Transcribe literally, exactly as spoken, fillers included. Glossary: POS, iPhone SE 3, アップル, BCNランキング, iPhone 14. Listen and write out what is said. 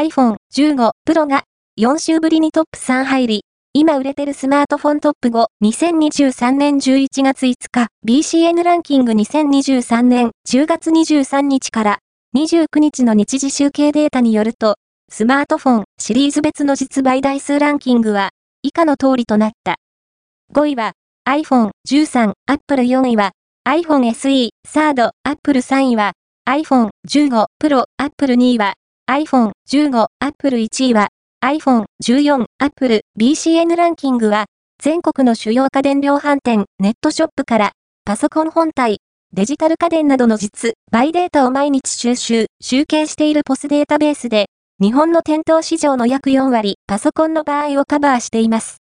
アイフォンじゅうごプロ がよん週ぶりにトップさん入り、今売れてるスマートフォントップご、にせんにじゅうさんねんじゅういちがついつか、ビーシーエヌ ランキングにせんにじゅうさんねんじゅうがつにじゅうさんにちからにじゅうくにちの日時集計データによると、スマートフォンシリーズ別の実売台数ランキングは以下の通りとなった。ごいは アイフォンじゅうさん、Apple よんいは iPhone エスイー スリー、Apple さんいは アイフォンじゅうご Pro、Apple にいは アイフォンじゅうご、Apple いちいは アイフォンじゅうよん、Apple。 ビーシーエヌ ランキングは全国の主要家電量販店、ネットショップからパソコン本体、デジタル家電などの実売データを毎日収集、集計しているポスデータベースで、日本の店頭市場の約よん割、パソコンの場合をカバーしています。